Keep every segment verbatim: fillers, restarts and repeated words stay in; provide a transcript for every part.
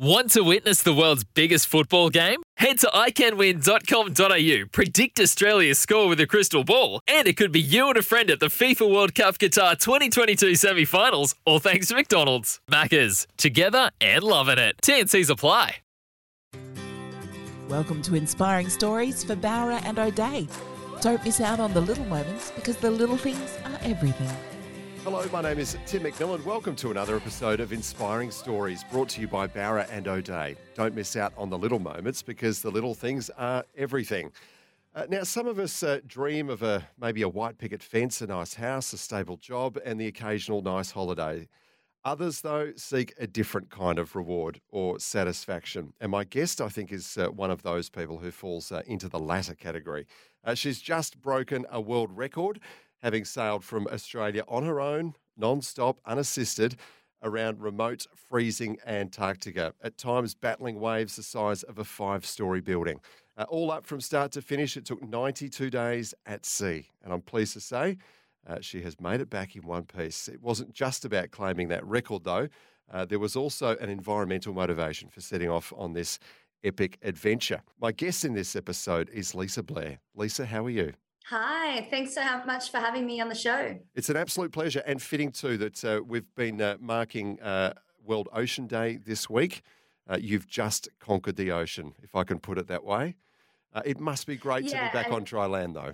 Want to witness the world's biggest football game? Head to i can win dot com dot a u, predict Australia's score with a crystal ball, and it could be you and a friend at the FIFA World Cup Qatar twenty twenty-two semi-finals, all thanks to McDonald's. Maccas, together and loving it. T and Cs apply. Welcome to Inspiring Stories for Bowra and O'Day. Don't miss out on the little moments, because the little things are everything. Hello, my name is Tim McMillan. Welcome to another episode of Inspiring Stories, brought to you by Bowra and O'Day. Don't miss out on the little moments, because the little things are everything. Uh, now, some of us uh, dream of a maybe a white picket fence, a nice house, a stable job, and the occasional nice holiday. Others, though, seek a different kind of reward or satisfaction. And my guest, I think, is uh, one of those people who falls uh, into the latter category. Uh, she's just broken a world record, having sailed from Australia on her own, non-stop, unassisted, around remote, freezing Antarctica, at times battling waves the size of a five-storey building. Uh, all up from start to finish, it took ninety-two days at sea. And I'm pleased to say uh, she has made it back in one piece. It wasn't just about claiming that record, though. Uh, there was also an environmental motivation for setting off on this epic adventure. My guest in this episode is Lisa Blair. Lisa, how are you? Hi, thanks so much for having me on the show. It's an absolute pleasure, and fitting too that uh, we've been uh, marking uh, World Ocean Day this week. Uh, you've just conquered the ocean, if I can put it that way. Uh, it must be great yeah, to be back and- on dry land though.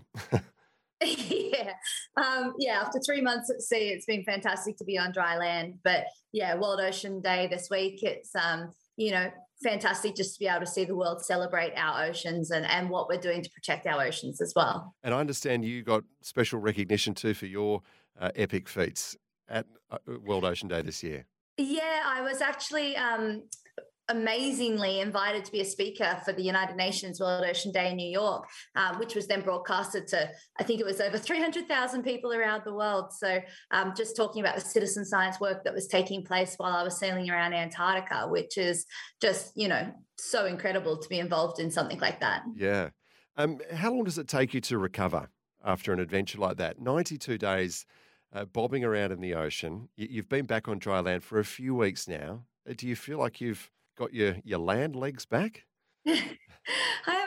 yeah, um, yeah. After three months at sea, it's been fantastic to be on dry land. But yeah, World Ocean Day this week, it's, um, you know, fantastic just to be able to see the world celebrate our oceans and, and what we're doing to protect our oceans as well. And I understand you got special recognition too for your uh, epic feats at World Ocean Day this year. Yeah, I was actually um, amazingly invited to be a speaker for the United Nations World Ocean Day in New York, um, which was then broadcasted to, I think it was over three hundred thousand people around the world. So um, just talking about the citizen science work that was taking place while I was sailing around Antarctica, which is just, you know, so incredible to be involved in something like that. Yeah. Um, how long does it take you to recover after an adventure like that? ninety-two days uh, bobbing around in the ocean. You've been back on dry land for a few weeks now. Do you feel like you've got your, your land legs back? I haven't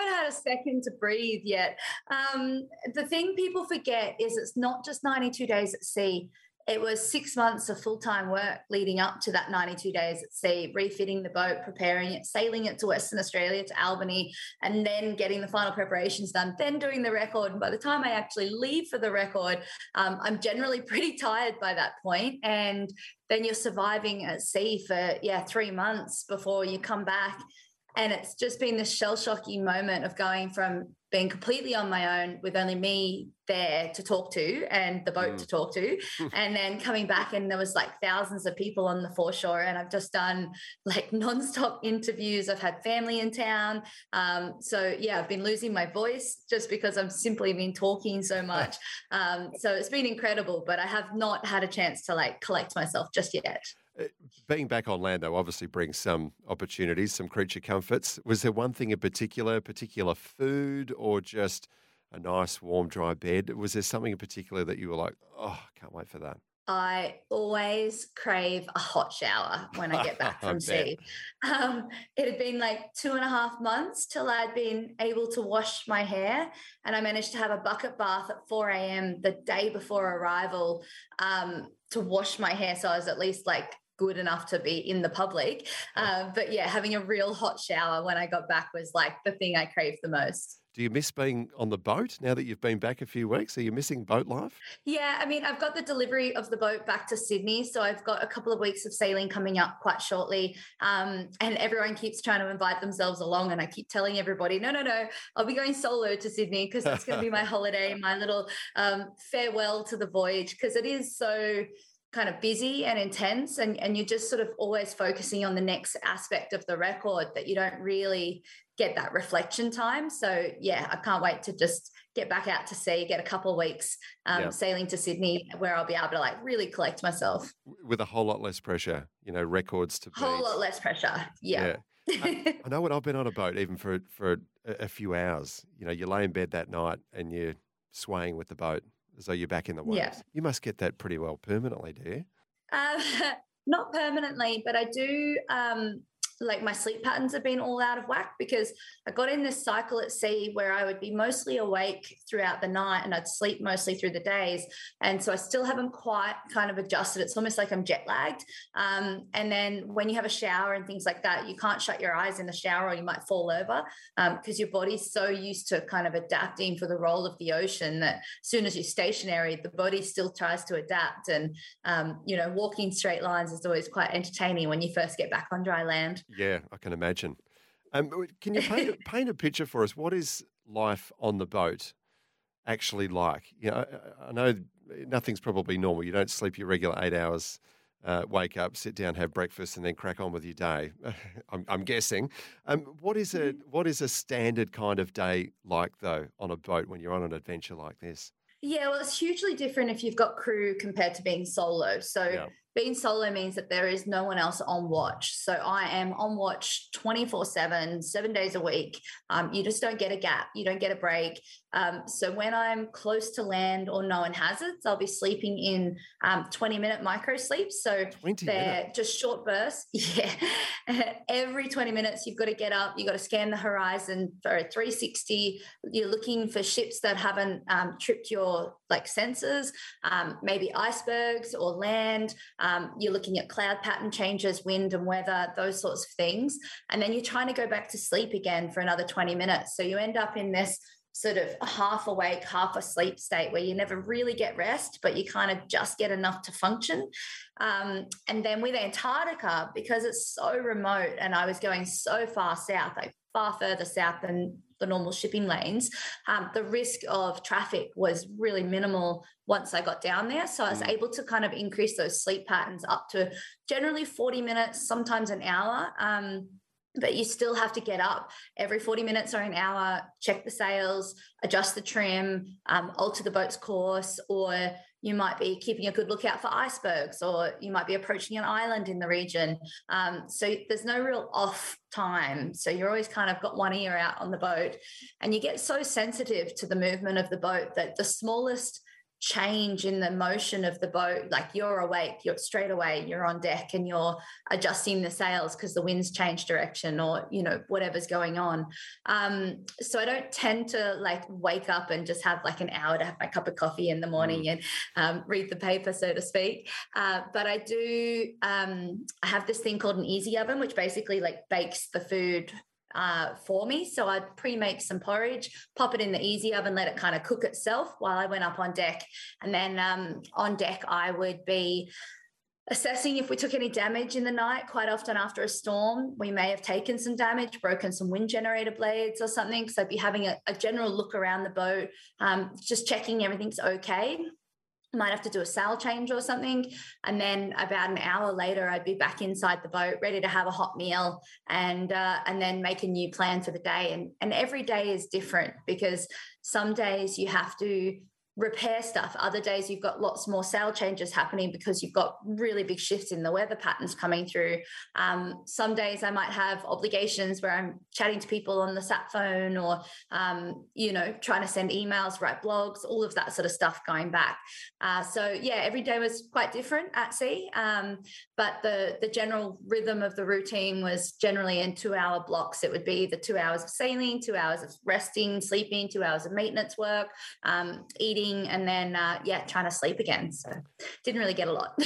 had a second to breathe yet. Um, the thing people forget is it's not just ninety-two days at sea. It was six months of full-time work leading up to that ninety-two days at sea, refitting the boat, preparing it, sailing it to Western Australia, to Albany, and then getting the final preparations done, then doing the record. And by the time I actually leave for the record, um, I'm generally pretty tired by that point. And then you're surviving at sea for, yeah, three months before you come back. And it's just been this shell-shocking moment of going from being completely on my own with only me there to talk to and the boat mm. to talk to, and then coming back and there was like thousands of people on the foreshore, and I've just done like nonstop interviews. I've had family in town. Um, so, yeah, I've been losing my voice just because I've simply been talking so much. Um, so it's been incredible, but I have not had a chance to like collect myself just yet. Being back on land, though, obviously brings some opportunities, some creature comforts. Was there one thing in particular, particular food or just a nice, warm, dry bed? Was there something in particular that you were like, oh, I can't wait for that? I always crave a hot shower when I get back from sea. Um, it had been like two and a half months till I'd been able to wash my hair, and I managed to have a bucket bath at four a.m. the day before arrival um, to wash my hair, so I was at least like good enough to be in the public. Uh, but yeah, having a real hot shower when I got back was like the thing I craved the most. Do you miss being on the boat now that you've been back a few weeks? Are you missing boat life? Yeah, I mean, I've got the delivery of the boat back to Sydney, so I've got a couple of weeks of sailing coming up quite shortly, um, and everyone keeps trying to invite themselves along, and I keep telling everybody, no, no, no, I'll be going solo to Sydney because that's going to be my holiday, my little um, farewell to the voyage, because it is so kind of busy and intense, and, and you're just sort of always focusing on the next aspect of the record that you don't really get that reflection time. So yeah, I can't wait to just get back out to sea, get a couple of weeks um, yeah. sailing to Sydney, where I'll be able to like really collect myself. With a whole lot less pressure, you know, records to beat. Whole lot less pressure. Yeah. yeah. I, I know when I've been on a boat, even for, for a, a few hours, you know, you lay in bed that night and you're swaying with the boat as though you're back in the waves. Yeah. You must get that pretty well permanently, do you? Uh, not permanently, but I do... Um, like my sleep patterns have been all out of whack, because I got in this cycle at sea where I would be mostly awake throughout the night and I'd sleep mostly through the days. And so I still haven't quite kind of adjusted. It's almost like I'm jet lagged. Um, and then when you have a shower and things like that, you can't shut your eyes in the shower or you might fall over because um, your body's so used to kind of adapting for the role of the ocean that as soon as you're stationary, the body still tries to adapt. And, um, you know, walking straight lines is always quite entertaining when you first get back on dry land. Yeah, I can imagine. Um, can you paint a, paint a picture for us? What is life on the boat actually like? You know, I, I know nothing's probably normal. You don't sleep your regular eight hours, uh, wake up, sit down, have breakfast, and then crack on with your day. I'm, I'm guessing. Um, what is a what is a standard kind of day like though on a boat when you're on an adventure like this? Yeah, well, it's hugely different if you've got crew compared to being solo. So. Yeah. Being solo means that there is no one else on watch. So I am on watch twenty-four seven, seven days a week. Um, you just don't get a gap. You don't get a break. Um, so when I'm close to land or known hazards, I'll be sleeping in um, twenty-minute micro sleeps. So they're just short bursts. Yeah. Every twenty minutes, you've got to get up. You've got to scan the horizon for a three sixty. You're looking for ships that haven't um, tripped your like sensors, um, maybe icebergs or land. Um, Um, you're looking at cloud pattern changes, wind and weather, those sorts of things. And then you're trying to go back to sleep again for another twenty minutes. So you end up in this sort of half awake, half asleep state where you never really get rest, but you kind of just get enough to function. Um, and then with Antarctica, because it's so remote and I was going so far south, like far further south than the normal shipping lanes, um, the risk of traffic was really minimal once I got down there. So I was mm. able to kind of increase those sleep patterns up to generally forty minutes, sometimes an hour. Um, but you still have to get up every forty minutes or an hour, check the sails, adjust the trim, um, alter the boat's course, or you might be keeping a good lookout for icebergs, or you might be approaching an island in the region. Um, so there's no real off time. So you're always kind of got one ear out on the boat, and you get so sensitive to the movement of the boat that the smallest change in the motion of the boat, like you're awake, you're straight away, you're on deck and you're adjusting the sails because the wind's changed direction or, you know, whatever's going on. Um, so I don't tend to like wake up and just have like an hour to have my cup of coffee in the morning mm. and um, read the paper, so to speak. Uh, but I do, um, I have this thing called an easy oven, which basically like bakes the food Uh, for me. So I'd pre-make some porridge, pop it in the easy oven, let it kind of cook itself while I went up on deck. And then um, on deck, I would be assessing if we took any damage in the night. Quite often after a storm, we may have taken some damage, broken some wind generator blades or something. So I'd be having a, a general look around the boat, um, just checking everything's okay. Might have to do a sail change or something. And then about an hour later, I'd be back inside the boat, ready to have a hot meal and uh, and then make a new plan for the day. And, and every day is different because some days you have to repair stuff. Other days you've got lots more sail changes happening because you've got really big shifts in the weather patterns coming through. Um, some days I might have obligations where I'm chatting to people on the sat phone or, um, you know, trying to send emails, write blogs, all of that sort of stuff going back. Uh, so, yeah, every day was quite different at sea, um, but the, the general rhythm of the routine was generally in two-hour blocks. It would be either two hours of sailing, two hours of resting, sleeping, two hours of maintenance work, um, eating, and then, uh, yeah, trying to sleep again. So didn't really get a lot.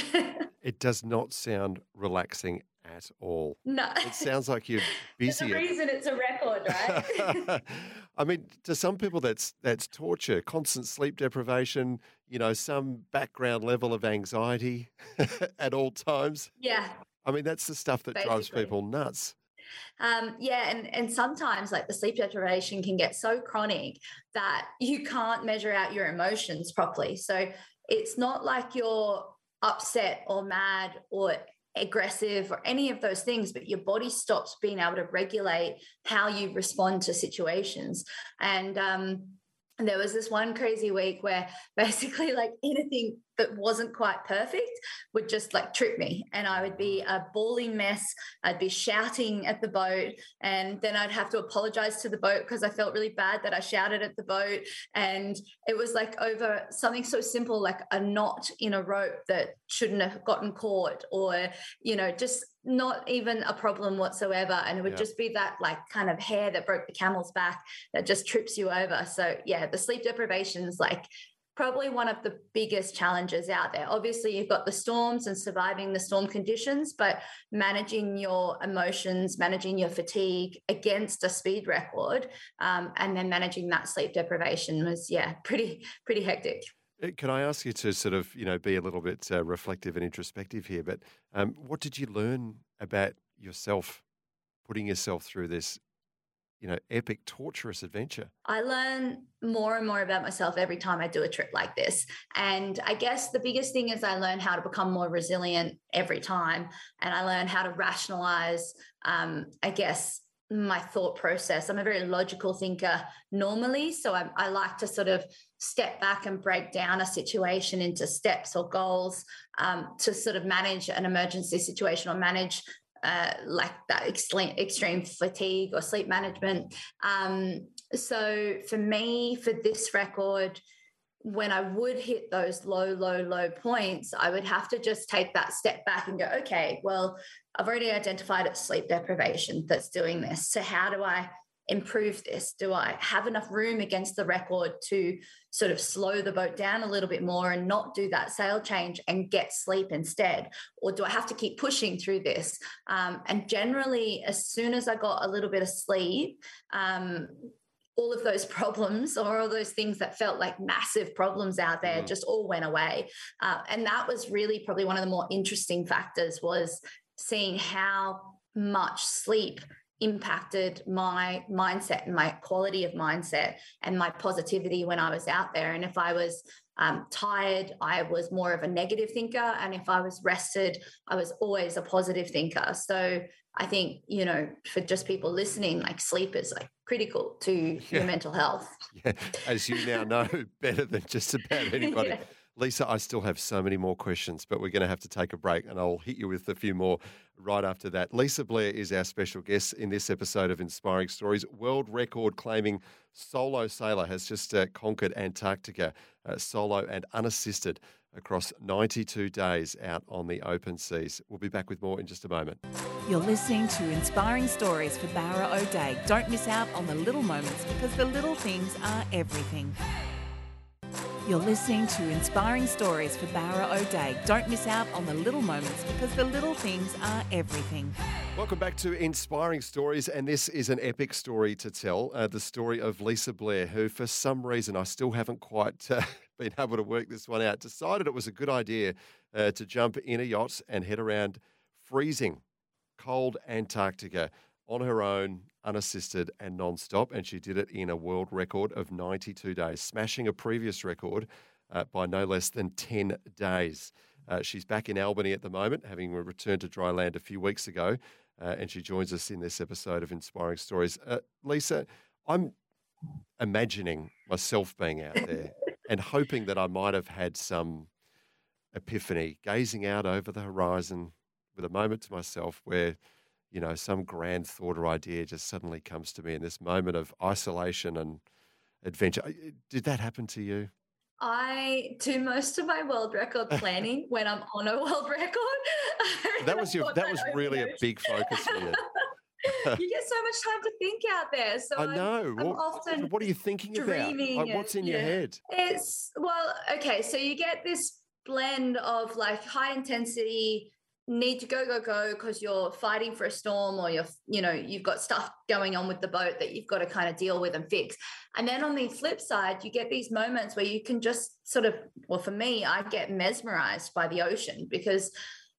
It does not sound relaxing at all. No. It sounds like you're busy. There's a reason it's a record, right? I mean, to some people that's that's torture, constant sleep deprivation, you know, some background level of anxiety at all times. Yeah. I mean, that's the stuff that Basically. drives people nuts. Um, yeah, and, and sometimes like the sleep deprivation can get so chronic that you can't measure out your emotions properly. So it's not like you're upset or mad or aggressive or any of those things, but your body stops being able to regulate how you respond to situations. And um, there was this one crazy week where basically like anything that wasn't quite perfect would just like trip me, and I would be a bawling mess. I'd be shouting at the boat, and then I'd have to apologize to the boat because I felt really bad that I shouted at the boat. And it was like over something so simple, like a knot in a rope that shouldn't have gotten caught, or, you know, just not even a problem whatsoever. And it would yeah. just be that like kind of hair that broke the camel's back that just trips you over. So yeah, the sleep deprivation is like probably one of the biggest challenges out there. Obviously, you've got the storms and surviving the storm conditions, but managing your emotions, managing your fatigue against a speed record, um, and then managing that sleep deprivation was, yeah, pretty, pretty hectic. Can I ask you to sort of, you know, be a little bit uh, reflective and introspective here, but um, what did you learn about yourself, putting yourself through this, you know, epic, torturous adventure? I learn more and more about myself every time I do a trip like this. And I guess the biggest thing is I learn how to become more resilient every time. And I learn how to rationalize, um, I guess, my thought process. I'm a very logical thinker normally. So I, I like to sort of step back and break down a situation into steps or goals um, to sort of manage an emergency situation or manage Uh, like that extreme, extreme fatigue or sleep management. Um, so for me, for this record, when I would hit those low, low, low points, I would have to just take that step back and go, okay, well, I've already identified it's sleep deprivation that's doing this. So how do I improve this? Do I have enough room against the record to sort of slow the boat down a little bit more and not do that sail change and get sleep instead? Or do I have to keep pushing through this? Um, and generally, as soon as I got a little bit of sleep, um, all of those problems or all those things that felt like massive problems out there mm-hmm. just all went away. Uh, and that was really probably one of the more interesting factors, was seeing how much sleep impacted my mindset and my quality of mindset and my positivity when I was out there. And if I was um, tired, I was more of a negative thinker. And if I was rested, I was always a positive thinker. So I think, you know, for just people listening, like sleep is like critical to yeah. your mental health. Yeah, as you now know, better than just about anybody. yeah. Lisa, I still have so many more questions, but we're going to have to take a break, and I'll hit you with a few more right after that. Lisa Blair is our special guest in this episode of Inspiring Stories. World record-claiming solo sailor has just uh, conquered Antarctica, uh, solo and unassisted, across ninety-two days out on the open seas. We'll be back with more in just a moment. You're listening to Inspiring Stories for Barra O'Day. Don't miss out on the little moments, because the little things are everything. You're listening to Inspiring Stories for Barra O'Day. Don't miss out on the little moments, because the little things are everything. Welcome back to Inspiring Stories, and this is an epic story to tell, uh, the story of Lisa Blair, who for some reason, I still haven't quite uh, been able to work this one out, decided it was a good idea uh, to jump in a yacht and head around freezing, cold Antarctica on her own, unassisted and non-stop, and she did it in a world record of ninety-two days, smashing a previous record uh, by no less than ten days. Uh, she's back in Albany at the moment, having returned to dry land a few weeks ago, uh, and she joins us in this episode of Inspiring Stories. Uh, Lisa, I'm imagining myself being out there and hoping that I might have had some epiphany, gazing out over the horizon with a moment to myself where, you know, some grand thought or idea just suddenly comes to me in this moment of isolation and adventure. Did that happen to you? I do most of my world record planning when I'm on a world record. That was your, that was really a big focus for you. You get so much time to think out there. So I know. I'm, I'm what, often what are you thinking about? Like, what's in yeah. your head? It's, well, okay, so you get this blend of like high intensity, need to go, go, go, because you're fighting for a storm or you're, you know, you've got stuff going on with the boat that you've got to kind of deal with and fix. And then on the flip side, you get these moments where you can just sort of, well, for me, I get mesmerized by the ocean, because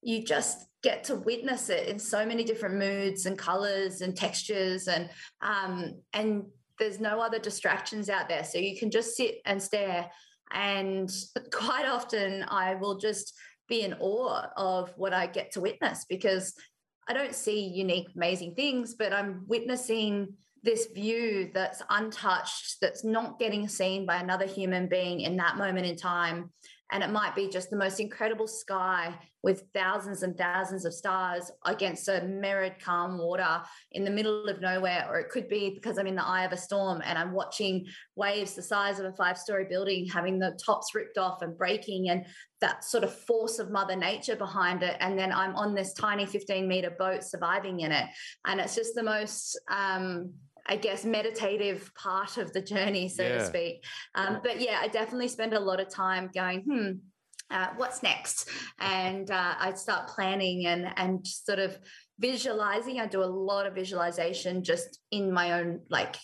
you just get to witness it in so many different moods and colors and textures, and um, and there's no other distractions out there. So you can just sit and stare. And quite often I will just be in awe of what I get to witness, because I don't see unique, amazing things, but I'm witnessing this view that's untouched, that's not getting seen by another human being in that moment in time. And it might be just the most incredible sky with thousands and thousands of stars against a mirrored, calm water in the middle of nowhere. Or it could be because I'm in the eye of a storm and I'm watching waves the size of a five-story building having the tops ripped off and breaking, and that sort of force of Mother Nature behind it. And then I'm on this tiny fifteen-meter boat surviving in it. And it's just the most... Um, I guess, meditative part of the journey, so yeah. to speak. Um, but yeah, I definitely spend a lot of time going, hmm, uh, what's next? And uh, I'd start planning and and sort of visualizing. I do a lot of visualization just in my own, like,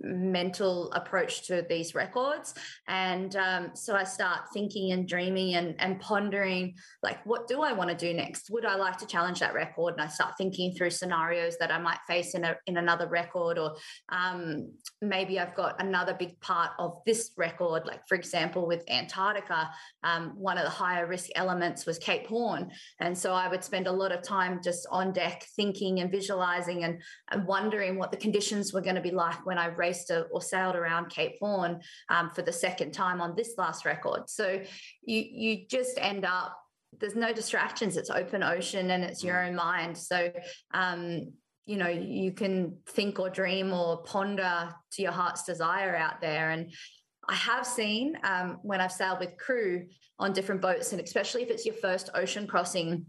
mental approach to these records. And um, so I start thinking and dreaming and, and pondering, like, what do I want to do next? Would I like to challenge that record? And I start thinking through scenarios that I might face in a, in another record, or um, maybe I've got another big part of this record. Like, for example, with Antarctica, um, one of the higher risk elements was Cape Horn. And so I would spend a lot of time just on deck thinking and visualizing and, and wondering what the conditions were going to be like when I raced or sailed around Cape Horn um, for the second time on this last record. So you you just end up, there's no distractions. It's open ocean and it's your own mind. So, um, you know, you can think or dream or ponder to your heart's desire out there. And I have seen um, when I've sailed with crew on different boats, and especially if it's your first ocean crossing,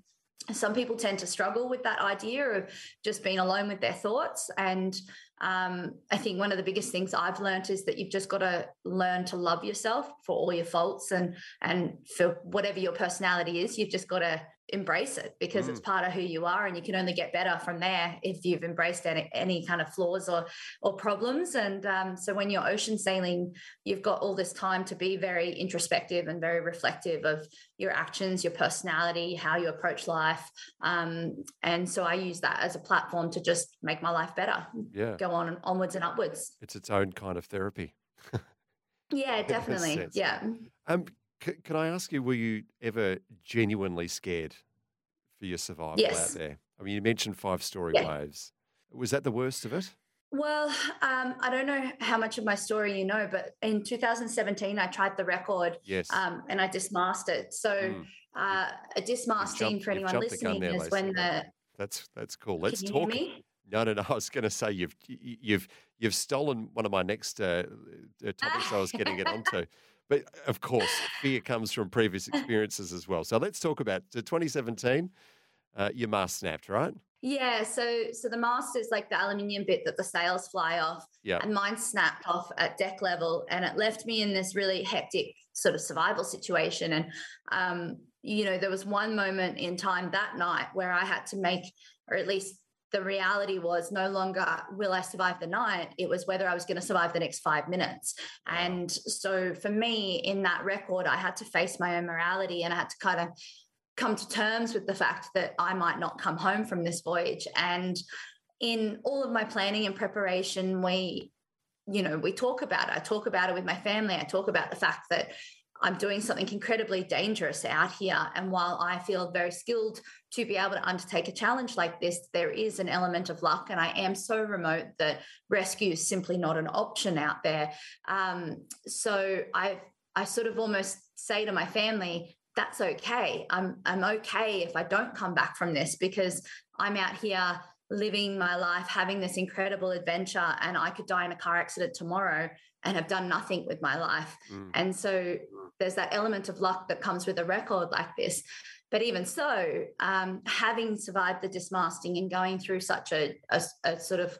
some people tend to struggle with that idea of just being alone with their thoughts. And um, I think one of the biggest things I've learned is that you've just got to learn to love yourself for all your faults, and, and for whatever your personality is, you've just got to embrace it, because mm. it's part of who you are, and you can only get better from there if you've embraced any, any kind of flaws or, or problems. And um, so when you're ocean sailing, you've got all this time to be very introspective and very reflective of your actions, your personality, how you approach life. Um, and so I use that as a platform to just make my life better, yeah. go on and onwards and upwards. It's its own kind of therapy. yeah, definitely. Yeah. Um, Can I ask you, were you ever genuinely scared for your survival yes. out there? I mean, you mentioned five-story yeah. waves. Was that the worst of it? Well, um, I don't know how much of my story you know, but in two thousand seventeen, I tried the record yes. um, and I dismasked it. So mm. uh, a dismasking, for anyone listening, there, is when the... That's that's cool. Let's Can you talk... Hear me? No, no, no. I was going to say you've you've you've stolen one of my next uh, topics I was getting it onto. But, of course, fear comes from previous experiences as well. So let's talk about twenty seventeen, uh, your mast snapped, right? Yeah, so so the mast is like the aluminium bit that the sails fly off. Yeah. And mine snapped off at deck level, and it left me in this really hectic sort of survival situation. And, um, you know, there was one moment in time that night where I had to make, or at least the reality was, no longer will I survive the night. It was whether I was going to survive the next five minutes. And so for me, in that record, I had to face my own morality, and I had to kind of come to terms with the fact that I might not come home from this voyage. And in all of my planning and preparation, we, you know, we talk about it. I talk about it with my family. I talk about the fact that I'm doing something incredibly dangerous out here. And while I feel very skilled to be able to undertake a challenge like this, there is an element of luck, and I am so remote that rescue is simply not an option out there. Um, so I I sort of almost say to my family, that's okay. I'm I'm okay if I don't come back from this, because I'm out here living my life, having this incredible adventure, and I could die in a car accident tomorrow and have done nothing with my life. Mm. And so there's that element of luck that comes with a record like this. But even so, um, having survived the dismasting and going through such a, a, a sort of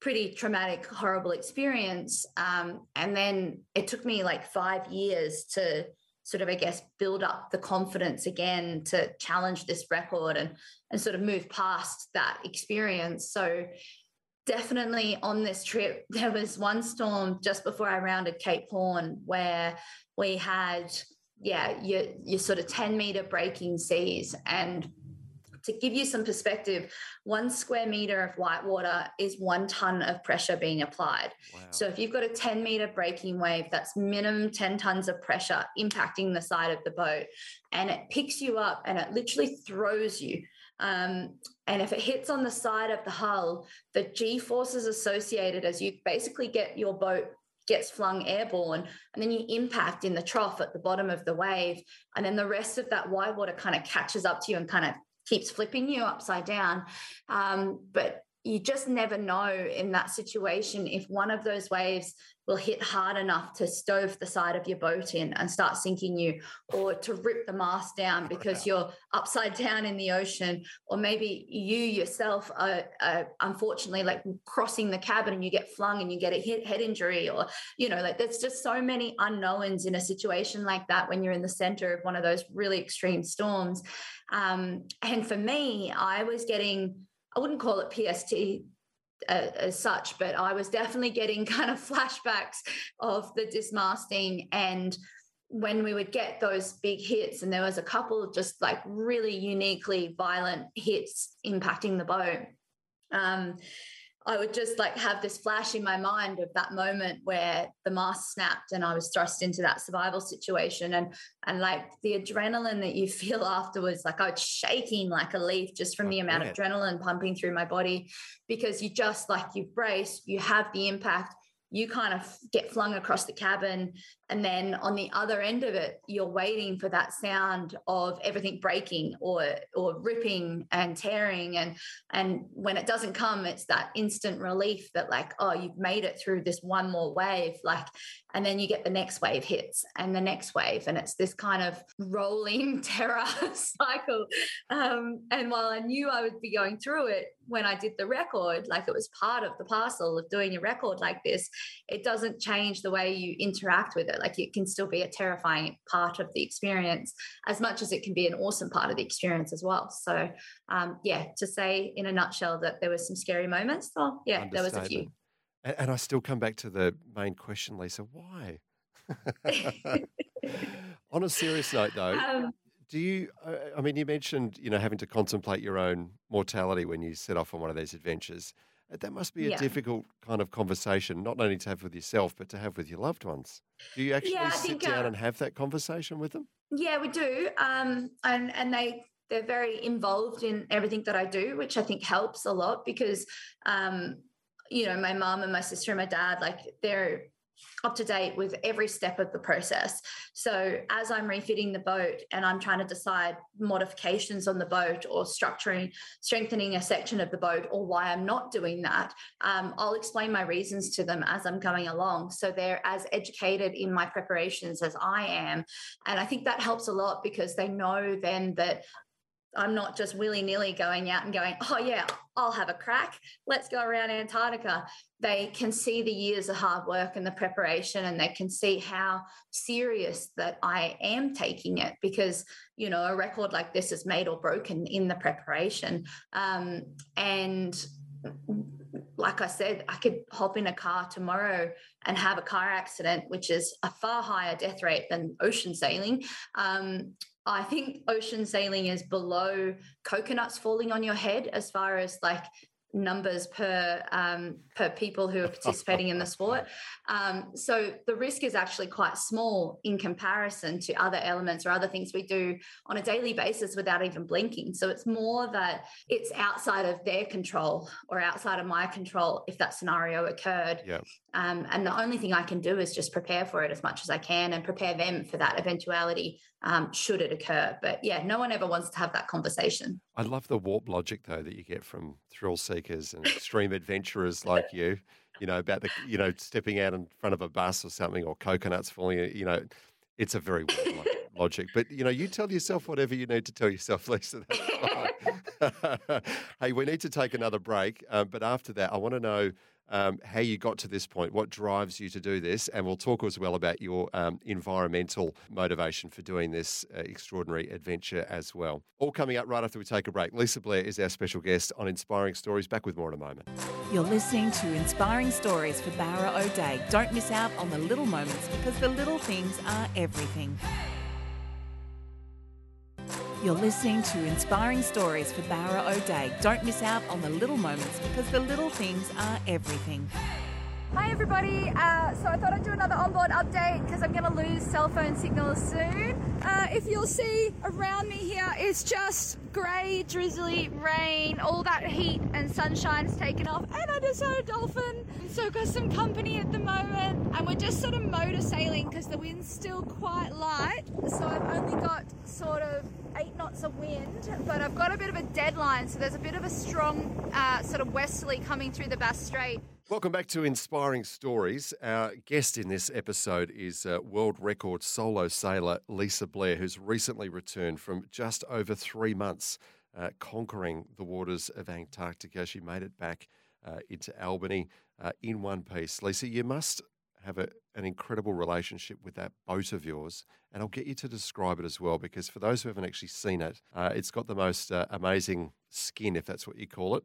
pretty traumatic, horrible experience, um, and then it took me like five years to sort of, I guess, build up the confidence again to challenge this record and, and sort of move past that experience. So definitely on this trip, there was one storm just before I rounded Cape Horn where we had, yeah, your, your sort of ten-metre breaking seas. And To give you some perspective, one square metre of white water is one tonne of pressure being applied. Wow. So if you've got a ten metre breaking wave, that's minimum ten tonnes of pressure impacting the side of the boat, and it picks you up and it literally throws you. Um, and if it hits on the side of the hull, the G-forces associated as you basically get your boat gets flung airborne, and then you impact in the trough at the bottom of the wave, and then the rest of that white water kind of catches up to you and kind of keeps flipping you upside down. Um, but you just never know in that situation if one of those waves will hit hard enough to stove the side of your boat in and start sinking you, or to rip the mast down because you're upside down in the ocean, or maybe you yourself are, are unfortunately like crossing the cabin and you get flung and you get a hit, head injury, or, you know, like there's just so many unknowns in a situation like that when you're in the center of one of those really extreme storms. Um, and for me, I was getting... I wouldn't call it P S T uh, as such, but I was definitely getting kind of flashbacks of the dismasting, and when we would get those big hits, and there was a couple of just like really uniquely violent hits impacting the boat. Um, I would just like have this flash in my mind of that moment where the mast snapped and I was thrust into that survival situation, and and like the adrenaline that you feel afterwards, like I was shaking like a leaf just from oh, the amount yeah. of adrenaline pumping through my body, because you just like you brace, you have the impact, you kind of get flung across the cabin, and then on the other end of it, you're waiting for that sound of everything breaking or or ripping and tearing, and and when it doesn't come, it's that instant relief that like, oh, you've made it through this one more wave, like, and then you get the next wave hits and the next wave, and it's this kind of rolling terror cycle. Um, and while I knew I would be going through it when I did the record, like it was part of the parcel of doing a record like this, it doesn't change the way you interact with it. Like it can still be a terrifying part of the experience as much as it can be an awesome part of the experience as well. So um, yeah, to say in a nutshell that there were some scary moments. Well, yeah, there was a few. And I still come back to the main question, Lisa, why? On a serious note though, um, do you, I mean, you mentioned, you know, having to contemplate your own mortality when you set off on one of these adventures. That must be a yeah. difficult kind of conversation, not only to have with yourself, but to have with your loved ones. Do you actually yeah, sit think, down uh, and have that conversation with them? Yeah, we do. Um, and, and they, they're very involved in everything that I do, which I think helps a lot because, um, you know, my mum and my sister and my dad, like they're up to date with every step of the process. So as I'm refitting the boat and I'm trying to decide modifications on the boat or structuring, strengthening a section of the boat, or why I'm not doing that, um, I'll explain my reasons to them as I'm going along. So they're as educated in my preparations as I am. And I think that helps a lot because they know then that I'm not just willy-nilly going out and going, oh, yeah, I'll have a crack. Let's go around Antarctica. They can see the years of hard work and the preparation, and they can see how serious that I am taking it because, you know, a record like this is made or broken in the preparation. Um, and like I said, I could hop in a car tomorrow and have a car accident, which is a far higher death rate than ocean sailing. Um I think ocean sailing is below coconuts falling on your head as far as like numbers per um, per people who are participating in the sport. Um, so the risk is actually quite small in comparison to other elements or other things we do on a daily basis without even blinking. So it's more that it's outside of their control or outside of my control if that scenario occurred. Yeah. Um, and the only thing I can do is just prepare for it as much as I can and prepare them for that eventuality um, should it occur. But, yeah, no one ever wants to have that conversation. I love the warp logic, though, that you get from thrill seekers and extreme adventurers like you, you know, about the, you know, stepping out in front of a bus or something or coconuts falling, you know, it's a very warp logic. Logic, but you know, you tell yourself whatever you need to tell yourself, Lisa. That's fine. Hey, we need to take another break, um, but after that, I want to know um, how you got to this point, what drives you to do this, and we'll talk as well about your um, environmental motivation for doing this uh, extraordinary adventure as well. All coming up right after we take a break. Lisa Blair is our special guest on Inspiring Stories. Back with more in a moment. You're listening to Inspiring Stories for Barra O'Day. Don't miss out on the little moments because the little things are everything. You're listening to Inspiring Stories for Barra O'Day. Don't miss out on the little moments because the little things are everything. Hi everybody, uh, so I thought I'd do another onboard update because I'm going to lose cell phone signals soon. Uh, if you'll see around me here, it's just grey, drizzly, rain, all that heat and sunshine's taken off, and I just saw a dolphin. So I've got some company at the moment, and we're just sort of motor sailing because the wind's still quite light, so I've only got sort of eight knots of wind, but I've got a bit of a deadline, so there's a bit of a strong uh, sort of westerly coming through the Bass Strait. Welcome back to Inspiring Stories. Our guest in this episode is uh, world record solo sailor Lisa Blair, who's recently returned from just over three months uh, conquering the waters of Antarctica. She made it back uh, into Albany uh, in one piece. Lisa, you must have a, an incredible relationship with that boat of yours, and I'll get you to describe it as well, because for those who haven't actually seen it, uh, it's got the most uh, amazing skin, if that's what you call it,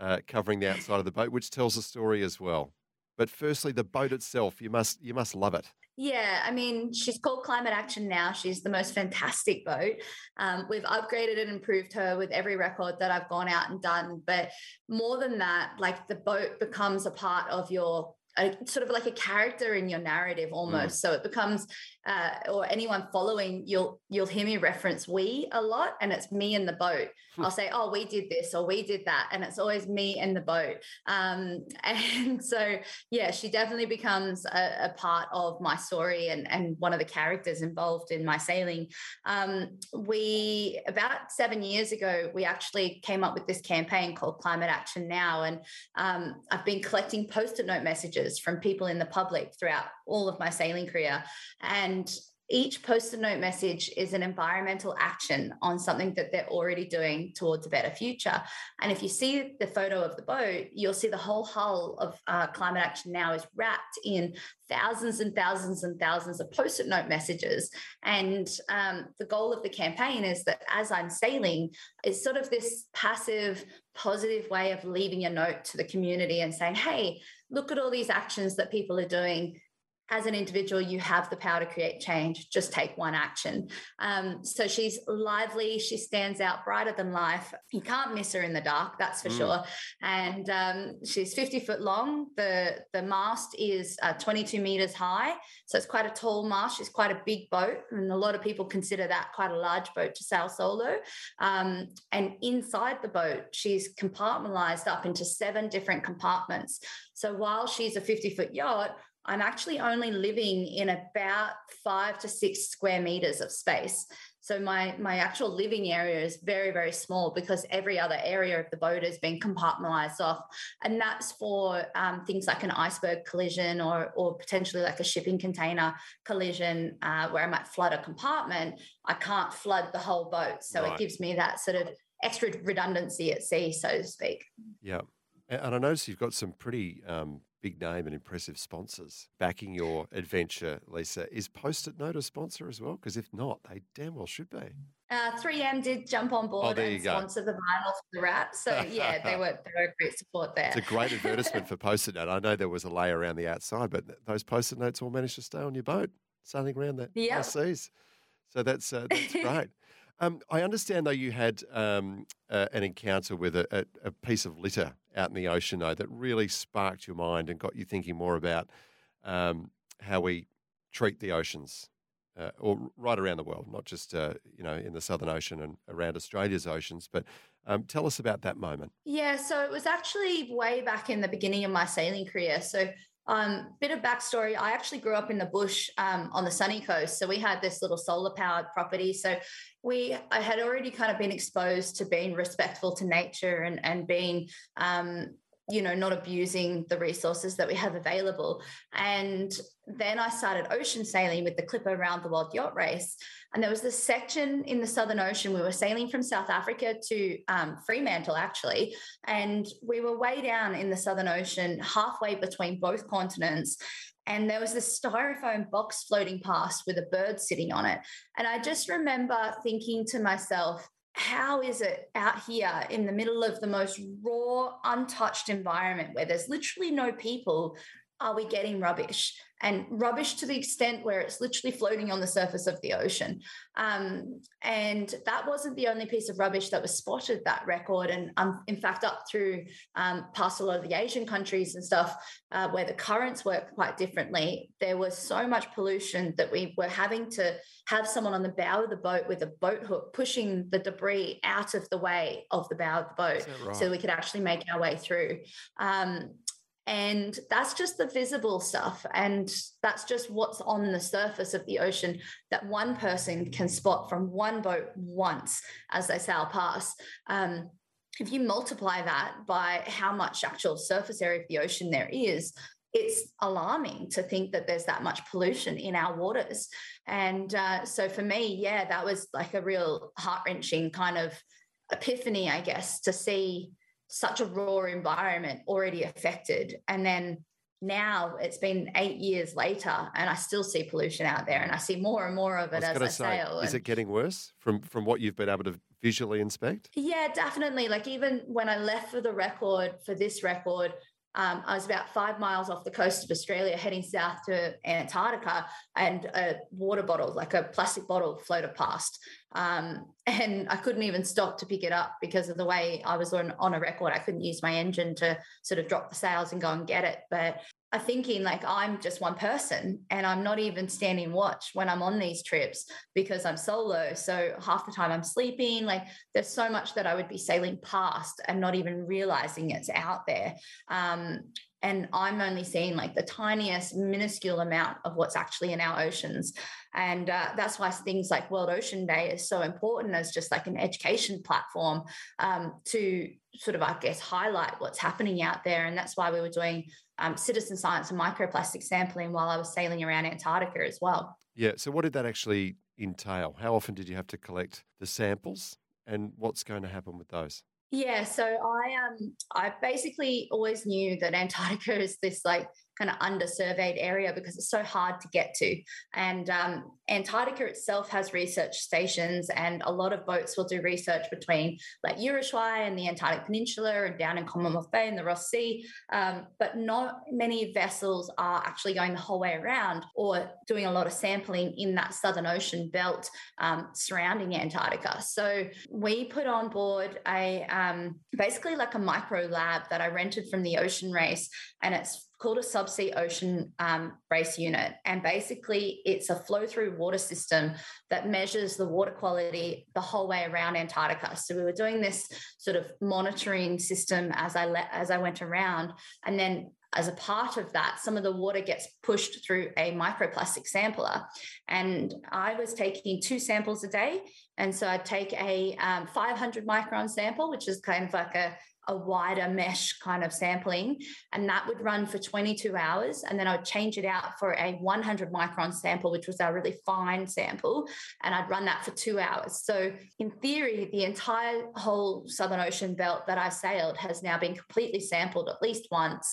Uh, covering the outside of the boat, which tells the story as well. But firstly, the boat itself, you must you must love it. Yeah, I mean, she's called Climate Action Now. She's the most fantastic boat. Um, we've upgraded and improved her with every record that I've gone out and done. But more than that, like the boat becomes a part of your A, sort of like a character in your narrative almost. Mm. So it becomes, uh, or anyone following, you'll you'll hear me reference we a lot, and it's me and the boat. I'll say, oh, we did this or we did that, and it's always me and the boat. Um, and so, yeah, she definitely becomes a, a part of my story and, and one of the characters involved in my sailing. Um, we, about seven years ago, we actually came up with this campaign called Climate Action Now, and um, I've been collecting Post-it note messages from people in the public throughout all of my sailing career. And each Post-it note message is an environmental action on something that they're already doing towards a better future. And if you see the photo of the boat, you'll see the whole hull of uh, Climate Action Now is wrapped in thousands and thousands and thousands of Post-it note messages. And um, the goal of the campaign is that as I'm sailing, it's sort of this passive, positive way of leaving a note to the community and saying, hey, look at all these actions that people are doing. As an individual, you have the power to create change. Just take one action. Um, so she's lively. She stands out brighter than life. You can't miss her in the dark, that's for mm. sure. And um, she's fifty foot long. The, the mast is uh, twenty-two metres high. So it's quite a tall mast. She's quite a big boat. And a lot of people consider that quite a large boat to sail solo. Um, and inside the boat, she's compartmentalised up into seven different compartments. So while she's a fifty foot yacht, I'm actually only living in about five to six square meters of space. So my, my actual living area is very, very small because every other area of the boat has been compartmentalized off. And that's for um, things like an iceberg collision or, or potentially like a shipping container collision uh, where I might flood a compartment. I can't flood the whole boat. So right. It gives me that sort of extra redundancy at sea, so to speak. Yeah. And I notice you've got some pretty um, big name and impressive sponsors backing your adventure, Lisa. Is Post-it Note a sponsor as well? Because if not, they damn well should be. Uh, three M did jump on board oh, and sponsor go. the vinyl for the wrap. So, yeah, they were, they were great support there. It's a great advertisement for Post-it Note. I know there was a layer around the outside, but those Post-it Notes all managed to stay on your boat, sailing around the yep. high seas. So that's, uh, that's great. Um, I understand, though, you had um, uh, an encounter with a, a, a piece of litter out in the ocean, though, that really sparked your mind and got you thinking more about um, how we treat the oceans, uh, or right around the world, not just uh, you know in the Southern Ocean and around Australia's oceans, but. Um, tell us about that moment. Yeah, so it was actually way back in the beginning of my sailing career. So um, bit of backstory, I actually grew up in the bush um, on the sunny coast. So we had this little solar-powered property. So we I had already kind of been exposed to being respectful to nature and, and being, um, you know, not abusing the resources that we have available. And then I started ocean sailing with the Clipper around the world yacht race. And there was this section in the Southern Ocean. We were sailing from South Africa to um, Fremantle, actually. And we were way down in the Southern Ocean, halfway between both continents. And there was this styrofoam box floating past with a bird sitting on it. And I just remember thinking to myself, how is it out here in the middle of the most raw, untouched environment where there's literally no people? are we getting rubbish? And rubbish to the extent where it's literally floating on the surface of the ocean. Um, and that wasn't the only piece of rubbish that was spotted, that record. And um, in fact, up through um, past a lot of the Asian countries and stuff, uh, where the currents work quite differently, there was so much pollution that we were having to have someone on the bow of the boat with a boat hook pushing the debris out of the way of the bow of the boat. Is that right? So we could actually make our way through. Um, And that's just the visible stuff, and that's just what's on the surface of the ocean that one person can spot from one boat once as they sail past. Um, if you multiply that by how much actual surface area of the ocean there is, it's alarming to think that there's that much pollution in our waters. And uh, so for me, yeah, that was like a real heart-wrenching kind of epiphany, I guess, to see such a raw environment already affected. And then now it's been eight years later and I still see pollution out there, and I see more and more of it I as I say, sail. Is it getting worse from, from what you've been able to visually inspect? Yeah, definitely. Like even when I left for the record, for this record, Um, I was about five miles off the coast of Australia heading south to Antarctica, and a water bottle, like a plastic bottle, floated past. Um, and I couldn't even stop to pick it up because of the way I was on, on a record. I couldn't use my engine to sort of drop the sails and go and get it. But I'm thinking like I'm just one person and I'm not even standing watch when I'm on these trips because I'm solo. So half the time I'm sleeping. Like there's so much that I would be sailing past and not even realizing it's out there. Um, and I'm only seeing like the tiniest minuscule amount of what's actually in our oceans. And uh, that's why things like World Ocean Day is so important as just like an education platform um, to sort of, I guess, highlight what's happening out there. And that's why we were doing um, citizen science and microplastic sampling while I was sailing around Antarctica as well. Yeah. So what did that actually entail? How often did you have to collect the samples and what's going to happen with those? Yeah, so I um I basically always knew that Antarctica is this like kind of undersurveyed area because it's so hard to get to. And um, Antarctica itself has research stations, and a lot of boats will do research between like Uraschai and the Antarctic Peninsula and down in Commonwealth Bay and the Ross Sea. Um, but not many vessels are actually going the whole way around or doing a lot of sampling in that Southern Ocean belt um, surrounding Antarctica. So we put on board a um, Um, basically like a micro lab that I rented from the Ocean Race, and it's called a subsea ocean um, race unit. And basically it's a flow through water system that measures the water quality the whole way around Antarctica. So we were doing this sort of monitoring system as I le- as I went around, and then as a part of that, some of the water gets pushed through a microplastic sampler. And I was taking two samples a day. And so I'd take a um, five hundred micron sample, which is kind of like a, a wider mesh kind of sampling. And that would run for twenty-two hours. And then I would change it out for a one hundred micron sample, which was a really fine sample. And I'd run that for two hours. So in theory, the entire whole Southern Ocean belt that I sailed has now been completely sampled at least once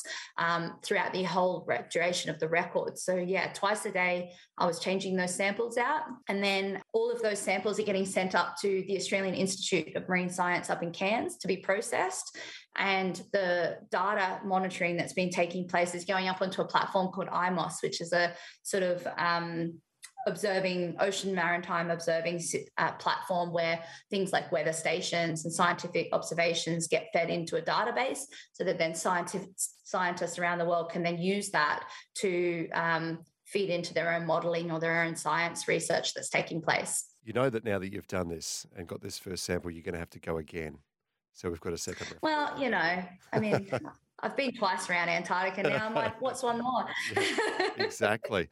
um, throughout the whole re- duration of the record. So yeah, twice a day, I was changing those samples out. And then all of those samples are getting sent up to the Australian Institute of Marine Science up in Cairns to be processed. And the data monitoring that's been taking place is going up onto a platform called I M O S, which is a sort of um, observing ocean maritime observing uh, platform where things like weather stations and scientific observations get fed into a database so that then scientific, scientists around the world can then use that to um, feed into their own modelling or their own science research that's taking place. You know that now that you've done this and got this first sample, you're going to have to go again. So we've got a second reference. Well, you know, I mean, I've been twice around Antarctica now. I'm like, what's one more? Yeah, exactly.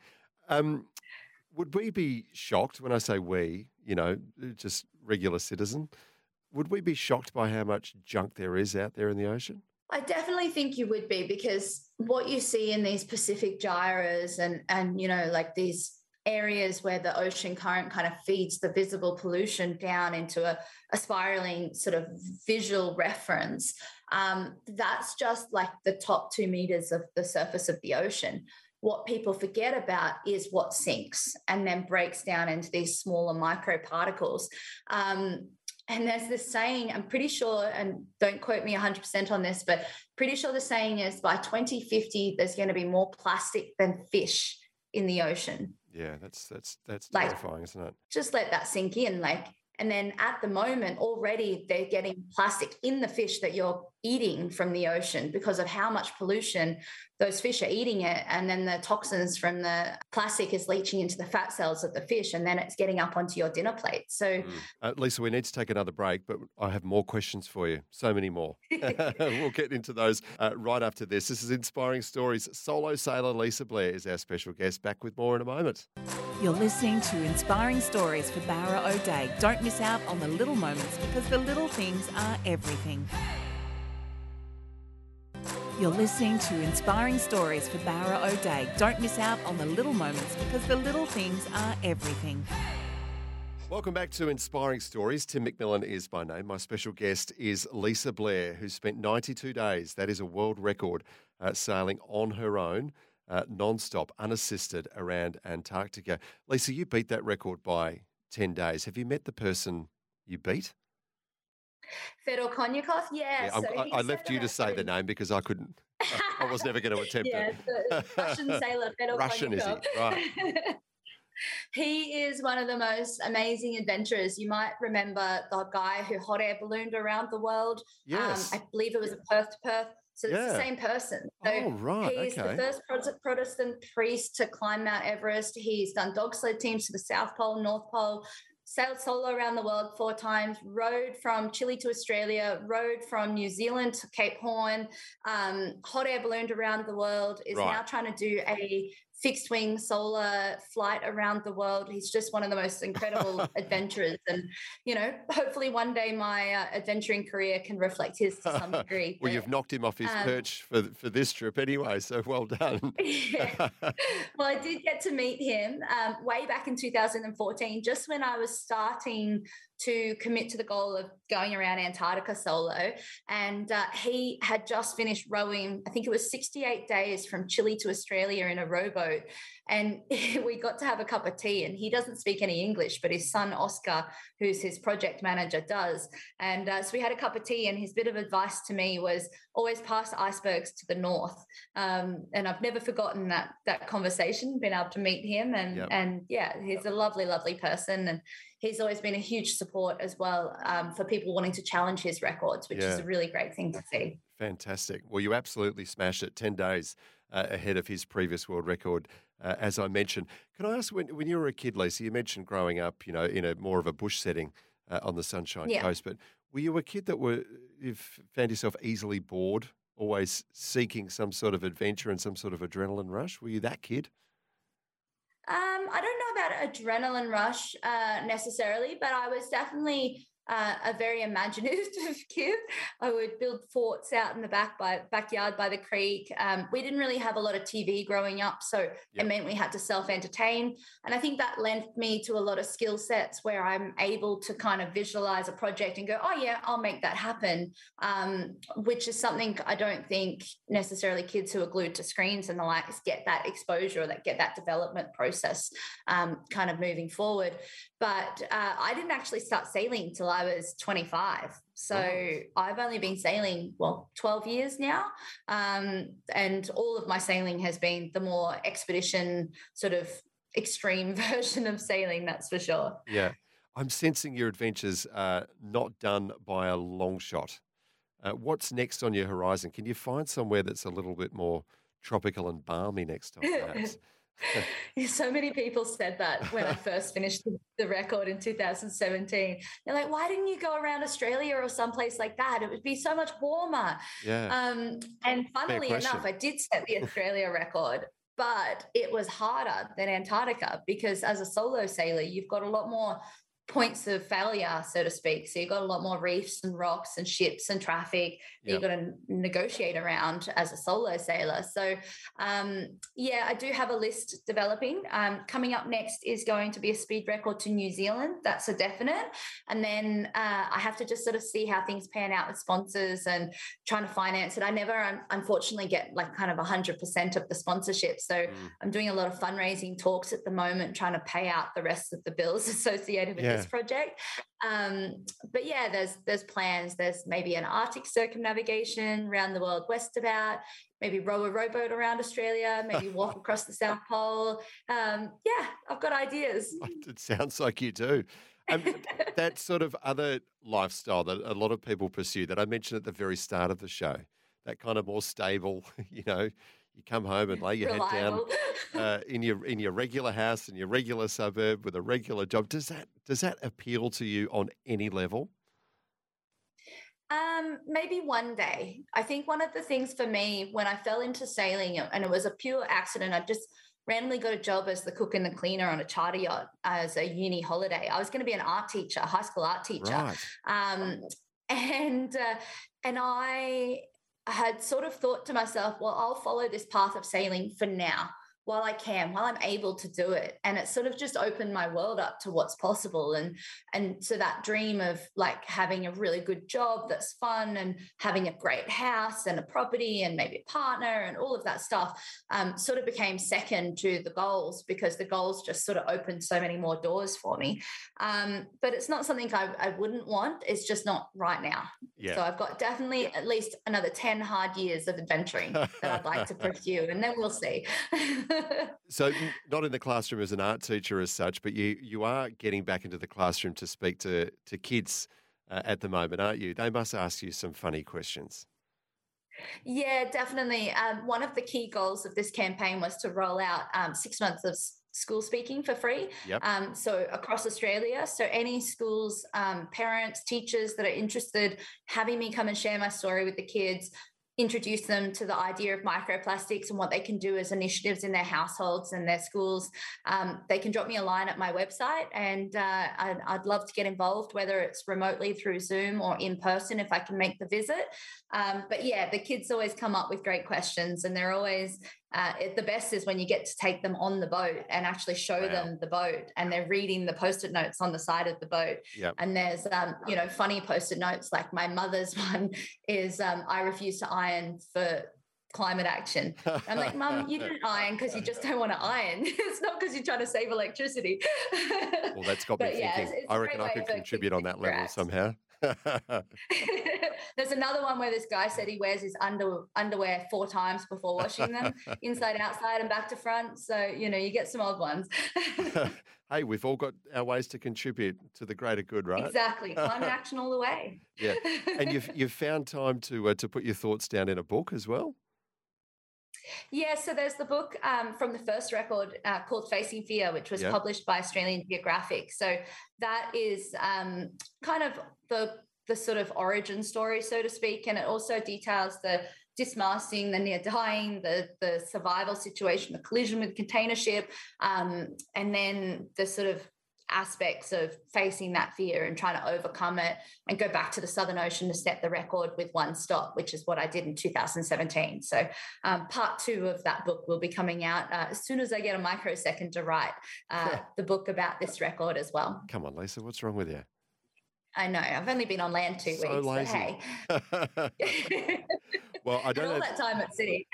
Um, would we be shocked, when I say we, you know, just regular citizen, would we be shocked by how much junk there is out there in the ocean? I definitely think you would be, because what you see in these Pacific gyres and, and you know, like these areas where the ocean current kind of feeds the visible pollution down into a, a spiraling sort of visual reference, um, that's just like the top two meters of the surface of the ocean. What people forget about is what sinks and then breaks down into these smaller microparticles. Um, And there's this saying, I'm pretty sure, and don't quote me one hundred percent on this, but pretty sure the saying is by twenty fifty, there's going to be more plastic than fish in the ocean. Yeah, that's that's that's like, terrifying, isn't it? Just let that sink in. Like, and then at the moment, already they're getting plastic in the fish that you're eating from the ocean because of how much pollution those fish are eating it. And then the toxins from the plastic is leaching into the fat cells of the fish, and then it's getting up onto your dinner plate. So, mm. uh, Lisa, we need to take another break, but I have more questions for you. So many more. We'll get into those uh, right after this. This is Inspiring Stories. Solo sailor Lisa Blair is our special guest. Back with more in a moment. You're listening to Inspiring Stories for Barra O'Day. Don't miss out on the little moments, because the little things are everything. You're listening to Inspiring Stories for Barra O'Day. Don't miss out on the little moments, because the little things are everything. Welcome back to Inspiring Stories. Tim McMillan is my name. My special guest is Lisa Blair, who spent ninety-two days, that is a world record, uh, sailing on her own, Uh, non-stop, unassisted around Antarctica. Lisa, you beat that record by ten days. Have you met the person you beat? Fedor Konyakov, yeah. yeah so I, I left you to say the name because I couldn't. I, I was never going to attempt yeah, it. Yeah, Russian sailor Fedor Russian, Konyakov. Is he? Right. He is one of the most amazing adventurers. You might remember the guy who hot air ballooned around the world. Yes. Um, I believe it was a Perth to Perth. So yeah. It's the same person. So oh, right. He's okay. The first Protestant priest to climb Mount Everest. He's done dog sled teams to the South Pole, North Pole, sailed solo around the world four times, rode from Chile to Australia, rode from New Zealand to Cape Horn, um, hot air ballooned around the world, is right. now trying to do a fixed wing solar flight around the world. He's just one of the most incredible adventurers. And, you know, hopefully one day my uh, adventuring career can reflect his to some degree. Well, but, you've knocked him off his um, perch for for this trip anyway, so well done. Yeah. Well, I did get to meet him um, way back in two thousand fourteen, just when I was starting to commit to the goal of going around Antarctica solo. And uh, he had just finished rowing, I think it was sixty-eight days from Chile to Australia in a rowboat. And we got to have a cup of tea, and he doesn't speak any English, but his son, Oscar, who's his project manager, does. And uh, so we had a cup of tea, and his bit of advice to me was always pass icebergs to the north. Um, and I've never forgotten that that conversation, been able to meet him. And, yep. and yeah, he's a lovely, lovely person. And he's always been a huge support as well um, for people wanting to challenge his records, which yeah. is a really great thing to see. Fantastic. Well, you absolutely smashed it. ten days uh, ahead of his previous world record, uh, as I mentioned. Can I ask, when, when you were a kid, Lisa, you mentioned growing up, you know, in a more of a bush setting uh, on the Sunshine yeah. Coast, but were you a kid that were you found yourself easily bored, always seeking some sort of adventure and some sort of adrenaline rush? Were you that kid? Um, I don't know about adrenaline rush uh, necessarily, but I was definitely uh, a very imaginative kid. I would build forts out in the back by backyard by the creek. Um, we didn't really have a lot of T V growing up, so yep. it meant we had to self-entertain. And I think that lent me to a lot of skill sets where I'm able to kind of visualize a project and go, oh, yeah, I'll make that happen, um, which is something I don't think necessarily kids who are glued to screens and the likes get that exposure or that get that development process um, kind of moving forward. But uh, I didn't actually start sailing till I was twenty-five. So wow. I've only been sailing, well, twelve years now. Um, and all of my sailing has been the more expedition sort of extreme version of sailing, that's for sure. Yeah. I'm sensing your adventures are not done by a long shot. Uh, what's next on your horizon? Can you find somewhere that's a little bit more tropical and balmy next time, perhaps? So many people said that when I first finished the record in two thousand seventeen. They're like, why didn't you go around Australia or someplace like that? It would be so much warmer. Yeah. Um, and funnily enough, I did set the Australia record, but it was harder than Antarctica because as a solo sailor, you've got a lot more points of failure, so to speak. So you've got a lot more reefs and rocks and ships and traffic that yep. you've got to negotiate around as a solo sailor. So, um, yeah, I do have a list developing. Um, coming up next is going to be a speed record to New Zealand. That's a definite. And then uh, I have to just sort of see how things pan out with sponsors and trying to finance it. I never, un- unfortunately, get like kind of one hundred percent of the sponsorship. So mm. I'm doing a lot of fundraising talks at the moment, trying to pay out the rest of the bills associated with yeah. this project. Um, but yeah, there's there's plans. There's maybe an Arctic circumnavigation round the world westabout, maybe row a rowboat around Australia, maybe walk across the South Pole. Um, yeah, I've got ideas. It sounds like you do. And that sort of other lifestyle that a lot of people pursue that I mentioned at the very start of the show, that kind of more stable, you know, you come home and lay your Reliable. head down uh, in your in your regular house, in your regular suburb with a regular job. Does that does that appeal to you on any level? Um, maybe one day. I think one of the things for me when I fell into sailing, and it was a pure accident, I just randomly got a job as the cook and the cleaner on a charter yacht as a uni holiday. I was going to be an art teacher, a high school art teacher. Right. Um, and uh, and I had sort of thought to myself, well, I'll follow this path of sailing for now while I can, while I'm able to do it. And it sort of just opened my world up to what's possible. And, and so that dream of like having a really good job that's fun and having a great house and a property and maybe a partner and all of that stuff um, sort of became second to the goals, because the goals just sort of opened so many more doors for me. Um, but it's not something I, I wouldn't want. It's just not right now. Yeah. So I've got definitely yeah. at least another ten hard years of adventuring that I'd like to pursue, and then we'll see. So not in the classroom as an art teacher as such, but you you are getting back into the classroom to speak to, to kids uh, at the moment, aren't you? They must ask you some funny questions. Yeah, definitely. Um, one of the key goals of this campaign was to roll out um, six months of school speaking for free. Yep. Um, so across Australia. So any schools, um, parents, teachers that are interested, having me come and share my story with the kids, introduce them to the idea of microplastics and what they can do as initiatives in their households and their schools. Um, they can drop me a line at my website, and uh, I'd, I'd love to get involved, whether it's remotely through Zoom or in person if I can make the visit. Um, but yeah, the kids always come up with great questions, and they're always, uh, it, the best is when you get to take them on the boat and actually show wow. them the boat, and they're reading the post-it notes on the side of the boat. Yep. And there's, um, you know, funny post-it notes, like my mother's one is, um, I refuse to iron for climate action. I'm like, Mum, you didn't iron because you just don't want to iron. It's not because you're trying to save electricity. Well, that's got me yeah, thinking. It's, it's I reckon I could contribute on that level somehow. There's another one where this guy said he wears his under, underwear four times before washing them, inside, outside and back to front. So, you know, you get some odd ones. Hey, we've all got our ways to contribute to the greater good, right? Exactly. Climate action all the way. Yeah. And you've, you've found time to uh, to put your thoughts down in a book as well? Yeah, so there's the book um, from the first record uh, called Facing Fear, which was yep. published by Australian Geographic. So that is um, kind of the the sort of origin story, so to speak, and it also details the dismasking, the near dying, the the survival situation, the collision with the container ship, um, and then the sort of aspects of facing that fear and trying to overcome it and go back to the Southern Ocean to set the record with one stop, which is what I did in two thousand seventeen. So um, part two of that book will be coming out uh, as soon as I get a microsecond to write uh, yeah. the book about this record as well. Come on, Lisa, what's wrong with you? I know. I've only been on land two so weeks. Lazy. But hey. Well, I don't know all that time at sea.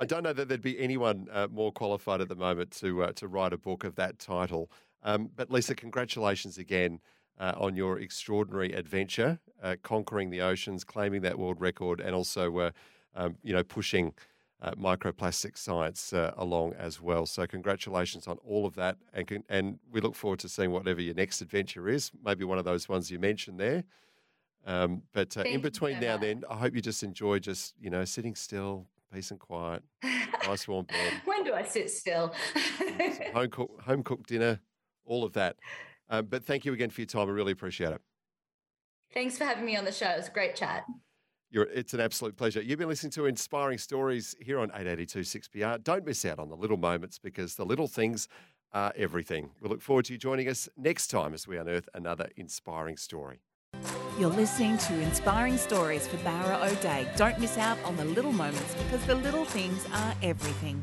I don't know that there'd be anyone uh, more qualified at the moment to uh, to write a book of that title. Um, but Lisa, congratulations again uh, on your extraordinary adventure, uh, conquering the oceans, claiming that world record, and also, uh, um, you know, pushing uh, microplastic science uh, along as well. So congratulations on all of that, and con- and we look forward to seeing whatever your next adventure is. Maybe one of those ones you mentioned there. Um, but uh, in between now and then, I hope you just enjoy just you know sitting still. Peace and quiet, nice warm bed. When do I sit still? home cook, home cooked dinner, all of that. Um, but thank you again for your time. I really appreciate it. Thanks for having me on the show. It was a great chat. You're, it's an absolute pleasure. You've been listening to Inspiring Stories here on eight eighty-two six P R. Don't miss out on the little moments, because the little things are everything. We look forward to you joining us next time as we unearth another inspiring story. You're listening to Inspiring Stories for Barra O'Day. Don't miss out on the little moments, because the little things are everything.